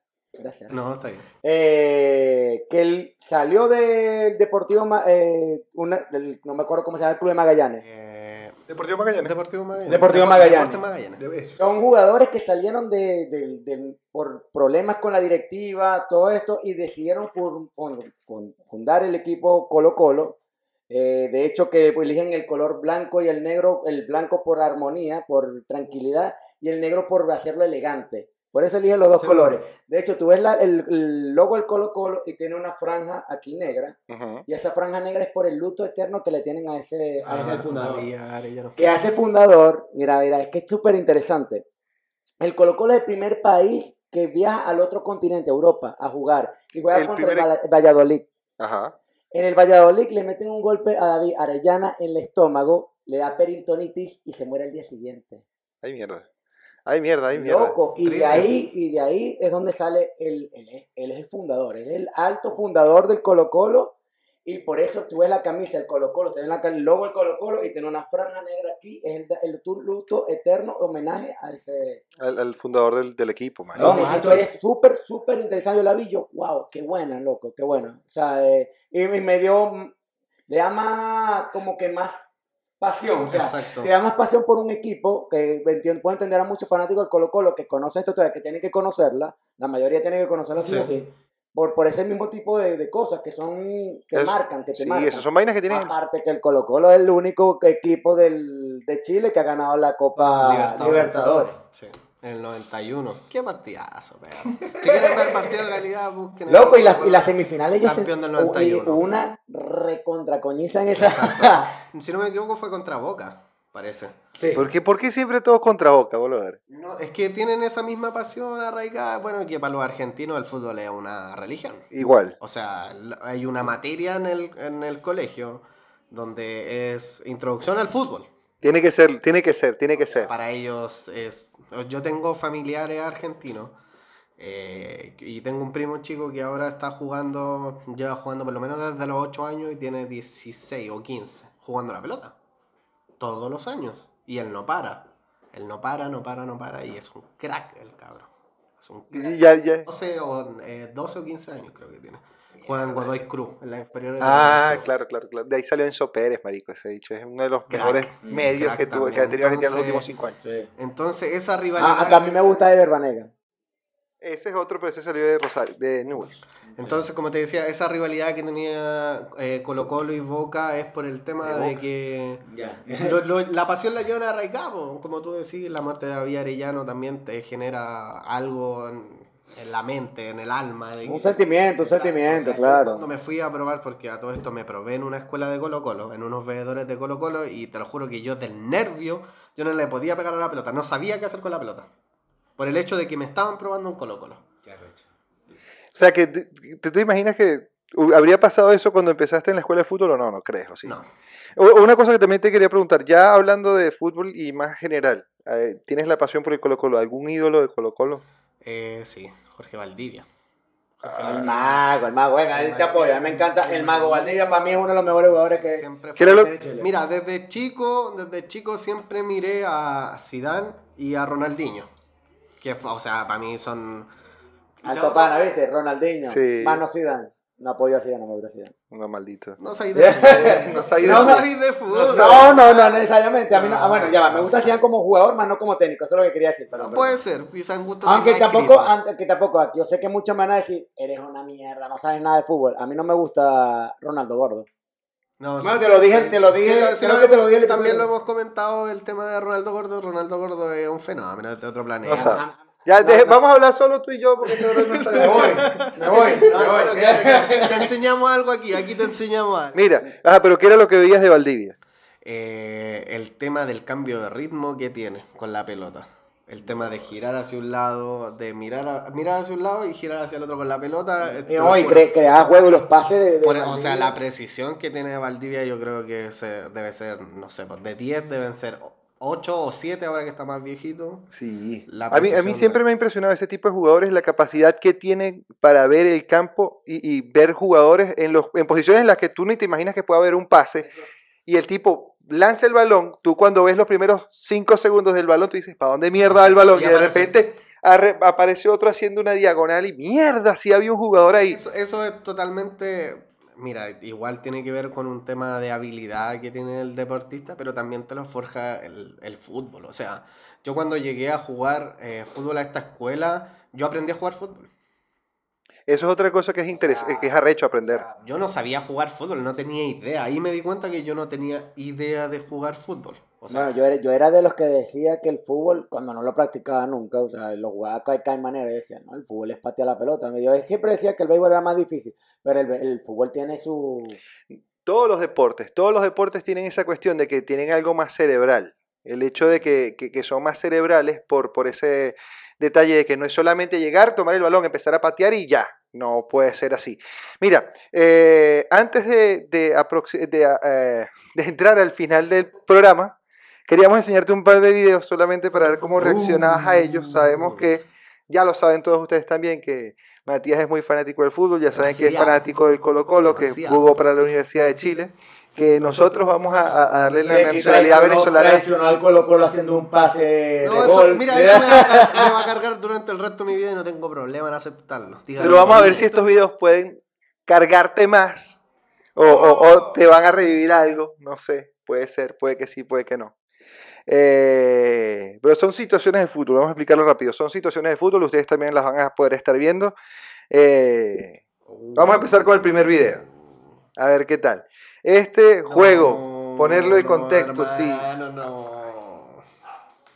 No, está bien. Que él salió del Deportivo... no me acuerdo cómo se llama el club de Magallanes. Deportivo Magallanes. Son jugadores que salieron por problemas con la directiva, todo esto, y decidieron fundar el equipo Colo-Colo. De hecho que eligen el color blanco y el negro, el blanco por armonía, por tranquilidad, y el negro por hacerlo elegante. Por eso eligen los dos colores. De hecho, tú ves el logo del Colo-Colo y tiene una franja aquí negra, y esa franja negra es por el luto eterno que le tienen a ese fundador. Que a ese fundador, mira, es que es súper interesante. El Colo-Colo es el primer país que viaja al otro continente, Europa, a jugar, y juega contra el Valladolid. Ajá. En el Valladolid le meten un golpe a David Arellano en el estómago, le da peritonitis y se muere al día siguiente. ¡Ay, mierda! Loco, y de ahí es donde sale, él es el fundador, él es el alto fundador del Colo-Colo, y por eso tú ves la camisa del Colo-Colo, tenés el logo del Colo-Colo y tiene una franja negra aquí, es el luto eterno homenaje a ese... Al fundador del equipo, man. No, esa historia es súper, súper interesante, yo la vi, yo, wow, qué buena, loco, qué buena. O sea, y me dio, le da más, como que más pasión, o sea, exacto, te da más pasión por un equipo, que puedo entender a muchos fanáticos del Colo-Colo que conocen esto, que tienen que conocerla, la mayoría tienen que conocerla, sí o sí. por ese mismo tipo de cosas que son que marcan, que te marcan. Sí, eso son vainas que tienen. Aparte que el Colo-Colo es el único equipo de Chile que ha ganado la Copa Libertadores. Sí. El 91. Qué partidazo, pero. Si quieren ver partido de calidad, busquen. Loco, el... y las semifinales ya se. Campeón del 91. Una recontracoñiza en esa. Exacto. Si no me equivoco, fue contra Boca, parece. Sí. ¿Por qué siempre todos contra Boca, boludo? No, es que tienen esa misma pasión arraigada. Bueno, que para los argentinos el fútbol es una religión. Igual. O sea, hay una materia en el colegio donde es introducción al fútbol. Tiene que ser. Para ellos es... Yo tengo familiares argentinos y tengo un primo chico que ahora está jugando, lleva jugando por lo menos desde los 8 años y tiene 16 o 15 jugando la pelota. Todos los años. Y él no para. Él no para y es un crack el cabrón. Es un crack. Ya. 12 o 15 años creo que tiene. Juegan Godoy Cruz, en las inferiores. Claro. De ahí salió Enzo Pérez, marico, ese dicho. Es uno de los mejores medios que ha tenido Argentina en los últimos 5 años. Sí. Entonces, esa rivalidad... Ah, a mí me gusta Ever Banega. Ese es otro, pero ese salió de Rosario, de Newell's. Entonces, como te decía, esa rivalidad que tenía Colo-Colo y Boca es por el tema de que... Yeah. La pasión la llevan arraigada, como tú decís, la muerte de David Arellano también te genera algo... En la mente, en el alma. Un sentimiento, claro. Cuando me fui a probar, porque a todo esto me probé en una escuela de Colo-Colo, en unos veedores de Colo-Colo, y te lo juro que yo del nervio, yo no le podía pegar a la pelota, no sabía qué hacer con la pelota. Por el hecho de que me estaban probando un Colo-Colo. Qué arrecho. O sea, que ¿tú imaginas que habría pasado eso cuando empezaste en la escuela de fútbol o no? No crees, ¿o sí? No. Una cosa que también te quería preguntar, ya hablando de fútbol y más general, ¿tienes la pasión por el Colo-Colo? ¿Algún ídolo de Colo-Colo? Sí, Jorge Valdivia. El mago, venga, él te apoya. Me encanta el mago Valdivia, para mí es uno de los mejores jugadores que siempre fue. Mira, desde chico siempre miré a Zidane y a Ronaldinho. Que, o sea, para mí son alto pana, ¿viste? Ronaldinho, sí. Mano Zidane. No apoyo a Zidane, no me gusta Zidane. No, maldito. No sabéis de fútbol. No necesariamente. A mí no, bueno, ya va. Me gusta Zidane como jugador, más no como técnico. Eso es lo que quería decir. Perdón. Puede ser. Quizás gusto. Aunque tampoco. Yo sé que muchos me van a decir, eres una mierda, no sabes nada de fútbol. A mí no me gusta Ronaldo gordo. No, bueno, sí, te lo dije. Sí, también lo hemos comentado el tema de Ronaldo gordo. Ronaldo gordo es un fenómeno de otro planeta. O sea, ya vamos a hablar solo tú y yo porque me voy. Bueno, te enseñamos algo aquí te enseñamos algo. Mira, pero ¿qué era lo que veías de Valdivia? El tema del cambio de ritmo que tiene con la pelota. El tema de girar hacia un lado, de mirar hacia un lado y girar hacia el otro con la pelota. Y crear juego los pases de Valdivia. O sea, la precisión que tiene Valdivia yo creo que debe ser, no sé, de 10 deben ser... 8 o 7 ahora que está más viejito. Sí. A mí siempre me ha impresionado este tipo de jugadores, la capacidad que tienen para ver el campo y ver jugadores en posiciones en las que tú ni te imaginas que pueda haber un pase. Y el tipo lanza el balón, tú cuando ves los primeros 5 segundos del balón, tú dices, ¿para dónde mierda va el balón? Y de repente aparece otro haciendo una diagonal y mierda, sí había un jugador ahí. Eso es totalmente... Mira, igual tiene que ver con un tema de habilidad que tiene el deportista, pero también te lo forja el fútbol. O sea, yo cuando llegué a jugar fútbol a esta escuela, yo aprendí a jugar fútbol. Eso es otra cosa que es interesante, que es arrecho aprender. O sea, yo no sabía jugar fútbol, no tenía idea. Ahí me di cuenta que yo no tenía idea de jugar fútbol. O sea, bueno, yo era de los que decía que el fútbol, cuando no lo practicaba nunca, o sea, lo jugaba cada manera, decía, no, el fútbol es patear la pelota. Yo siempre decía que el béisbol era más difícil, pero el fútbol tiene su... Todos los deportes tienen esa cuestión de que tienen algo más cerebral. El hecho de que son más cerebrales por ese detalle de que no es solamente llegar, tomar el balón, empezar a patear y ya. No puede ser así. Mira, antes de entrar al final del programa, queríamos enseñarte un par de videos solamente para ver cómo reaccionabas a ellos. Sabemos que, ya lo saben todos ustedes también, que Matías es muy fanático del fútbol, ya saben que es fanático del Colo-Colo, que jugó para la Universidad de Chile, que nosotros vamos a darle la nacionalidad venezolana. Tradicional Colo-Colo haciendo un pase de gol. Mira, eso me va a cargar durante el resto de mi vida y no tengo problema en aceptarlo. Díganme, pero vamos a ver si estos videos pueden cargarte más o te van a revivir algo, no sé, puede ser, puede que sí, puede que no. Pero son situaciones de fútbol, vamos a explicarlo rápido. Son situaciones de fútbol, ustedes también las van a poder estar viendo. Vamos a empezar con el primer video. A ver qué tal. Este juego, ponerlo en contexto, hermano, sí.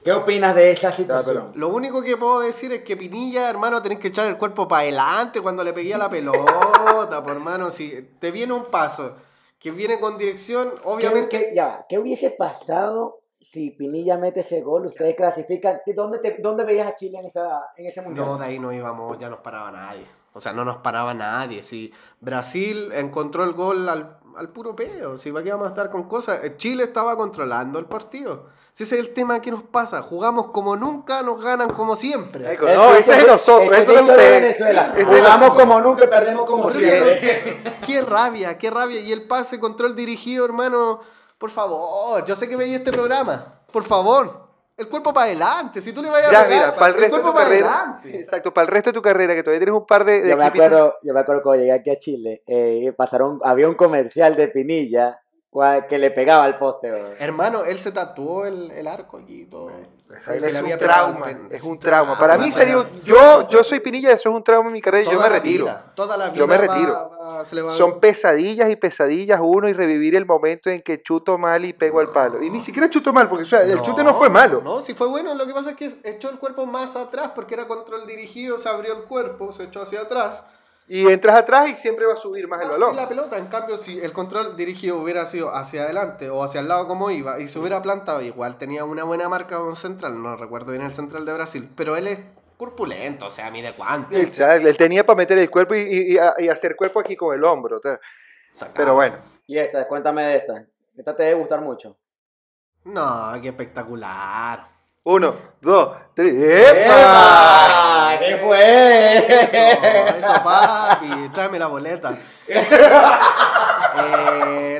¿Qué opinas de esa situación? Lo único que puedo decir es que Pinilla, hermano, tenés que echar el cuerpo para adelante cuando le pegué a la pelota, por hermano. Si te viene un paso que viene con dirección, obviamente... ¿Qué hubiese pasado si Pinilla mete ese gol? Ustedes clasifican. ¿Dónde veías a Chile en ese mundial? No, de ahí no íbamos, ya nos paraba nadie. O sea, no nos paraba nadie. Si Brasil encontró el gol al puro peo, si va que vamos a estar con cosas. Chile estaba controlando el partido. Si ese es el tema que nos pasa, jugamos como nunca, nos ganan como siempre. Eco, no, ese es nosotros, eso es usted. Venezuela. Jugamos como nunca, perdemos como siempre. Qué rabia. Y el pase, control dirigido, hermano. Por favor, yo sé que veía este programa. Por favor. El cuerpo para adelante, si tú le vayas a pegar, para el resto cuerpo de tu para carrera, adelante. Exacto, para el resto de tu carrera, que todavía tienes un par de yo me acuerdo cuando llegué aquí a Chile, había un comercial de Pinilla que le pegaba al poste. Hermano, él se tatuó el arco y todo. Es un trauma. Para mí sería, yo soy Pinilla, eso es un trauma en mi carrera, y yo me retiro. Son pesadillas uno, y revivir el momento en que chuto mal y pego al palo. Y ni siquiera chuto mal, porque o sea, el chute no fue malo. No, si fue bueno, lo que pasa es que echó el cuerpo más atrás, porque era control dirigido, se abrió el cuerpo, se echó hacia atrás. Y entras atrás y siempre va a subir más el balón. La pelota, en cambio, si el control dirigido hubiera sido hacia adelante o hacia el lado como iba y se hubiera plantado, igual tenía una buena marca con central, no recuerdo bien el central de Brasil, pero él es corpulento, o sea, mide cuánto. Exacto, él tenía para meter el cuerpo y hacer cuerpo aquí con el hombro. Pero bueno. Y esta, cuéntame de esta. Esta te debe gustar mucho. No, qué espectacular. 1, 2, 3. ¡Epa! ¿Qué fue? Eso, papi. Tráeme la boleta.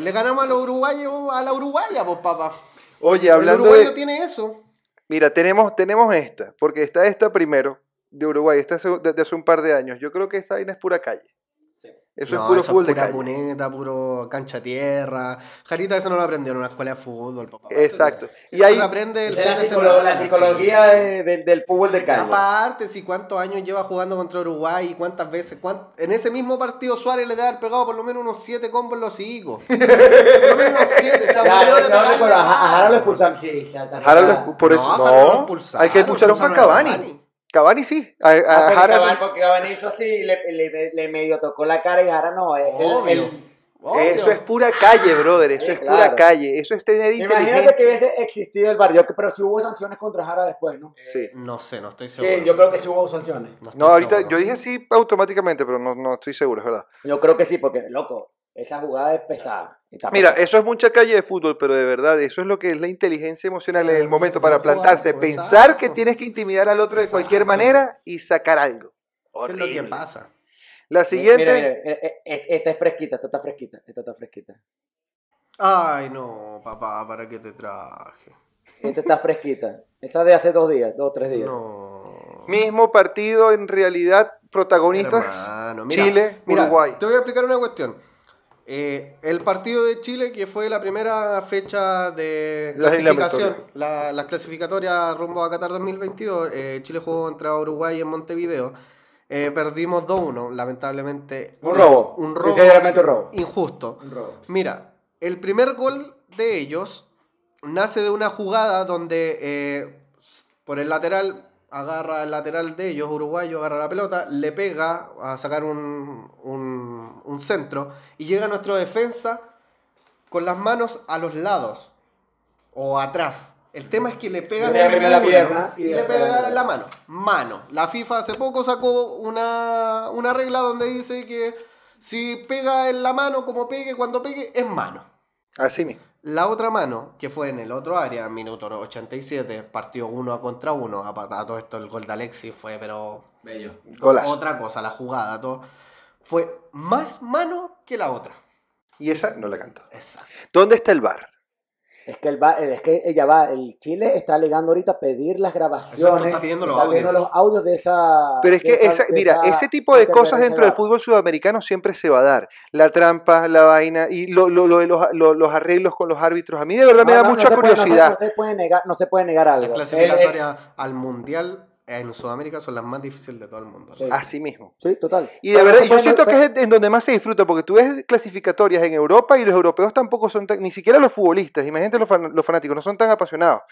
Le ganamos a los uruguayos, a la uruguaya, pues, papá. Oye, hablando. El uruguayo tiene eso. Mira, tenemos esta, porque está esta primero de Uruguay, está desde hace un par de años. Yo creo que esta vaina es pura calle. Eso es puro fútbol de calle. Pura cuneta, puro cancha tierra. Jarita, eso no lo aprendió en una escuela de fútbol, papá. Exacto. Y ahí aprende la psicología del fútbol de calle. Aparte, si cuántos años lleva jugando contra Uruguay y cuántas veces. En ese mismo partido Suárez le debe haber pegado por lo menos unos 7 combos en los higos. Por lo menos unos 7. Se aburrió de pegar. Pero a Jara lo expulsaron. Por eso no. Hay que expulsaron a Cavani. Cavani sí. Porque Cavani hizo así y le medio tocó la cara y Jara no. Obvio. Eso es pura calle, brother. Eso es pura calle. Eso es tener inteligencia. Imagínate que hubiese existido el barrio, pero si hubo sanciones contra Jara después, ¿no? Sí. No sé, no estoy seguro. Sí, yo creo que sí hubo sanciones. No, ahorita seguro. Yo dije sí automáticamente, pero no estoy seguro, es verdad. Yo creo que sí, porque, loco, esa jugada es pesada. Mira, eso es mucha calle de fútbol, pero de verdad, eso es lo que es la inteligencia emocional en el momento para plantarse, pensar que tienes que intimidar al otro de cualquier manera y sacar algo. Eso es lo que pasa. La siguiente... Mira, esta está fresquita. Ay, no, papá, ¿para qué te traje? Esta está fresquita. Esa de hace 2 o 3 días. No. Mismo partido, en realidad, protagonistas, hermano, mira, Chile, Uruguay. Mira, te voy a explicar una cuestión. El partido de Chile, que fue la primera fecha de clasificación, las clasificatorias rumbo a Qatar 2022, Chile jugó contra Uruguay en Montevideo, perdimos 2-1, lamentablemente. Un robo injusto. Mira, el primer gol de ellos nace de una jugada donde por el lateral... Agarra el lateral de ellos, uruguayo, agarra la pelota, le pega a sacar un centro y llega nuestro defensa con las manos a los lados o atrás. El tema es que le pegan la pierna y le pega la mano. La FIFA hace poco sacó una regla donde dice que si pega en la mano, como pegue, cuando pegue, es mano. Así mismo. La otra mano, que fue en el otro área, minuto 87, partido 1-1. A todo esto el gol de Alexis fue, pero... Bello. Golazo. Otra cosa, la jugada, todo. Fue más mano que la otra. Y esa no la cantó. Esa. ¿Dónde está el VAR? El Chile está alegando ahorita a pedir las grabaciones, está pidiendo los audios de esa... Pero es que, ese tipo de cosas dentro del fútbol sudamericano siempre se va a dar. La trampa, la vaina y los arreglos con los árbitros. A mí de verdad me da mucha curiosidad. No se puede negar algo. La clasificatoria al Mundial en Sudamérica son las más difíciles de todo el mundo. Sí. Así mismo. Sí, total. Y de verdad, yo siento que es en donde más se disfruta, porque tú ves clasificatorias en Europa y los europeos tampoco son tan, ni siquiera los futbolistas, imagínate los fanáticos, no son tan apasionados.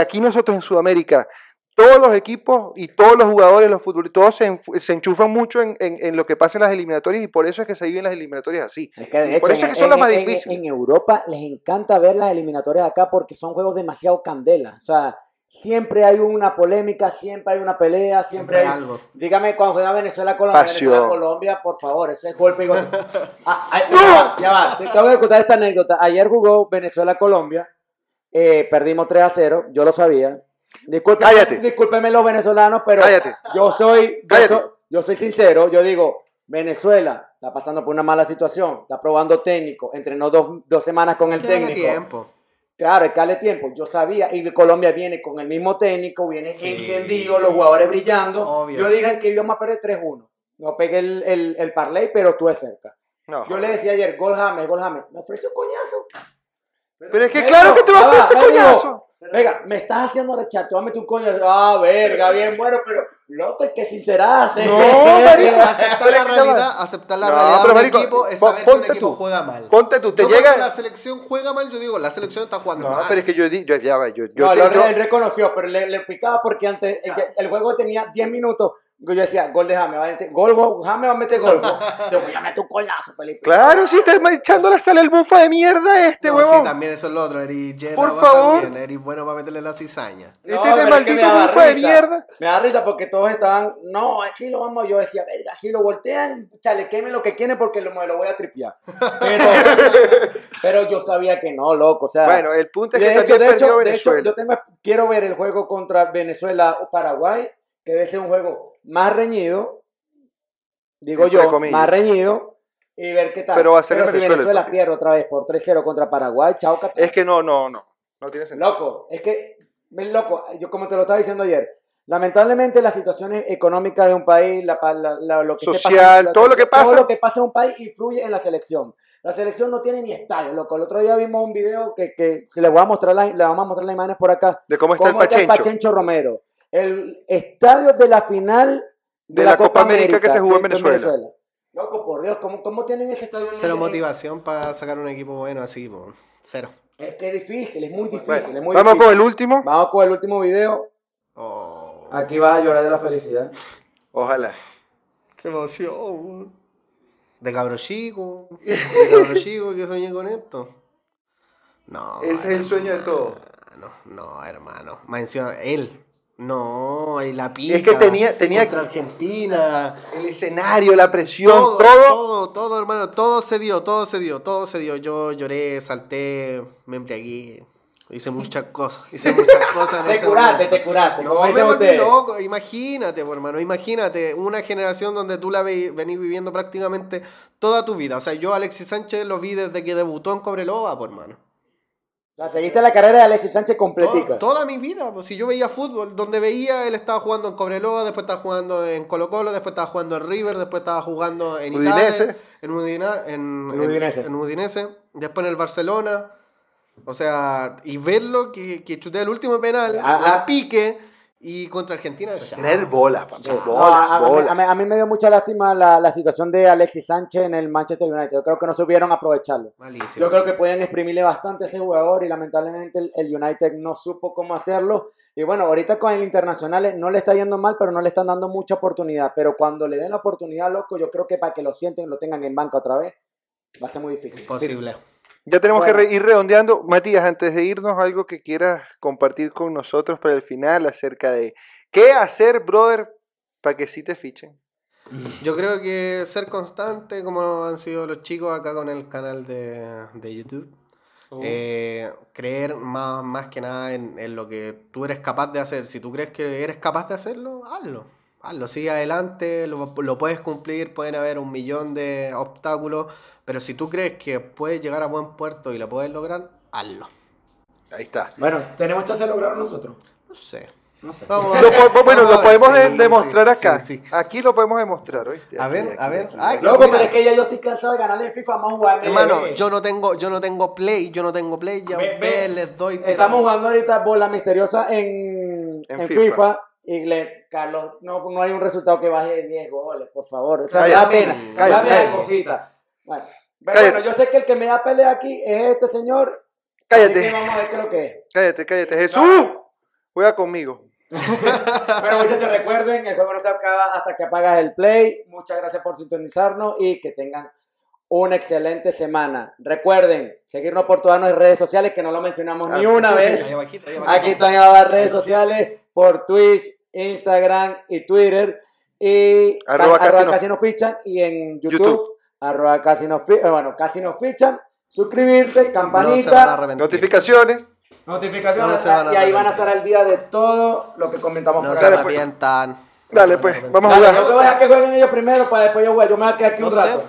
Aquí nosotros en Sudamérica, todos los equipos y todos los jugadores, los futbolistas, todos se enchufan mucho en lo que pasa en las eliminatorias, y por eso es que se viven las eliminatorias así. Es que de hecho, por eso es que son las más difíciles. En Europa les encanta ver las eliminatorias acá porque son juegos demasiado candela, o sea, siempre hay una polémica, siempre hay una pelea, siempre hay algo. Dígame, cuando juega Venezuela Colombia, por favor, eso es golpe y golpe. Ya va, te acabo de contar esta anécdota. Ayer jugó Venezuela Colombia, perdimos 3-0, yo lo sabía. Discúlpeme los venezolanos, pero yo soy sincero, yo digo, Venezuela está pasando por una mala situación, está probando técnico, entrenó dos semanas con el técnico. Claro, hay que darle tiempo. Yo sabía, y Colombia viene con el mismo técnico, viene encendido, los jugadores brillando. Obvio. Yo dije que íbamos a perder 3-1. No pegué el parlay, pero estuve cerca. No, yo le decía ayer, gol James. Me ofreció coñazo. Pero es que claro que te va a ofrecer coñazo. Digo, venga, me estás haciendo rechazar, te vas a meter un coño. Ah, verga, bien bueno, pero loco, hay que sincerarse. No, marico, aceptar la realidad pero, marico, un equipo es saber que un equipo juega mal. Ponte tú, te llega. La selección juega mal, yo digo, la selección está jugando mal. No, pero es que él reconoció, pero le picaba porque antes el juego tenía 10 minutos. Yo decía, gol de James, va a meter gol. Yo voy a meter un coñazo, Felipe. Claro, sí, está echándole sale el bufa de mierda huevón. Sí, también eso es lo otro. Por favor. También, Eric, bueno, va a meterle la cizaña. Este maldito bufa de mierda. Me da risa porque todos estaban, no, aquí lo vamos. Yo decía, verga, si lo voltean, chale, quemen lo que quieren porque me lo voy a tripear. Pero yo sabía que no, loco. O sea, bueno, el punto es que también perdió Venezuela. Yo quiero ver el juego contra Venezuela o Paraguay, que debe ser un juego más reñido, digo yo, más reñido, y ver qué tal. Pero si Venezuela pierde otra vez por 3-0 contra Paraguay, chao Qatar. Es que no tiene sentido. Loco, yo como te lo estaba diciendo ayer, lamentablemente las situaciones económicas de un país, lo que social, todo lo que pasa en un país influye en la selección. La selección no tiene ni estadio, loco. El otro día vimos un video que les voy a mostrar las imágenes por acá. De cómo está el Pachencho Romero. El estadio de la final de la Copa América que se jugó en Venezuela. Loco, por Dios, ¿cómo tienen ese estadio? Cero motivación para sacar un equipo bueno así, cero. Es que es difícil, es muy difícil. Bueno, vamos con el último. Vamos con el último video. Oh. Aquí vas a llorar de la felicidad. Ojalá. Qué emoción. De cabro chico, que soñé con esto. No. Ese es el sueño de todo. No, hermano. Menciona él. No, y la pica. Es que tenía contra Argentina, el escenario, la presión, todo, hermano, todo se dio. Yo lloré, salté, me embriagué, hice muchas cosas. Te curaste. No, me volví loco, imagínate, hermano, una generación donde tú la venís viviendo prácticamente toda tu vida. O sea, yo Alexis Sánchez lo vi desde que debutó en Cobreloa, hermano. La seguiste la carrera de Alexis Sánchez completica. Toda mi vida, pues si yo veía fútbol, donde veía él estaba jugando en Cobreloa, después estaba jugando en Colo-Colo, después estaba jugando en River, después estaba jugando en Udinese. En Udinese, después en el Barcelona. O sea, y verlo que chutea el último penal, la pique y contra Argentina. Tener bola, bola. A mí me dio mucha lástima la situación de Alexis Sánchez en el Manchester United. Yo creo que no supieron aprovecharlo. Malísimo. Yo creo que pueden exprimirle bastante a ese jugador y lamentablemente el United no supo cómo hacerlo. Y bueno, ahorita con el Internacional no le está yendo mal, pero no le están dando mucha oportunidad. Pero cuando le den la oportunidad, loco, yo creo que para que lo sienten, lo tengan en banca otra vez, va a ser muy difícil. Imposible. Ya tenemos que ir redondeando. Matías, antes de irnos, algo que quieras compartir con nosotros para el final acerca de qué hacer, brother, para que sí te fichen. Yo creo que ser constante, como han sido los chicos acá con el canal de YouTube. Creer más que nada en lo que tú eres capaz de hacer. Si tú crees que eres capaz de hacerlo, hazlo, sigue adelante, lo puedes cumplir, pueden haber 1,000,000 de obstáculos, pero si tú crees que puedes llegar a buen puerto y lo puedes lograr, hazlo. Ahí está. Bueno, ¿tenemos chance de lograrlo nosotros? No sé. Lo podemos demostrar acá. Sí. Aquí lo podemos demostrar. ¿Oíste? A ver. Loco, pero es que ya yo estoy cansado de ganar en FIFA. Vamos a jugar. Hermano, yo no tengo play. Ya les doy. Estamos jugando ahorita bola misteriosa en FIFA. Y Carlos, no hay un resultado que baje de 10 goles, por favor. O sea, cállate, da pena, cosita. Bueno, pero cállate. Bueno, yo sé que el que me da pelea aquí es este señor. Cállate. Que vamos a ver qué es lo que es. Cállate. Jesús, juega conmigo. Pero muchachos, recuerden, el juego no se acaba hasta que apagas el play. Muchas gracias por sintonizarnos y que tengan una excelente semana. Recuerden seguirnos por todas nuestras redes sociales, que no lo mencionamos ni una vez. Aquí están las redes sociales por Twitch, Instagram y Twitter, y @casi nos fichan, y en YouTube. @casi nos fichan. Bueno, casi nos fichan. Suscribirse, campanita, notificaciones, y ahí van a estar al día de todo lo que comentamos. No se arrepientan. Dale, pues, vamos a jugar. Yo te voy a dejar que jueguen ellos primero para después yo jugar. Yo me voy a quedar aquí un rato.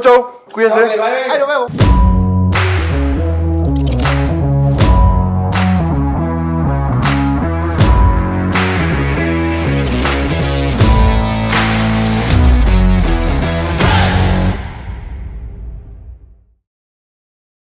Chau, cuídense. Ahí nos vemos.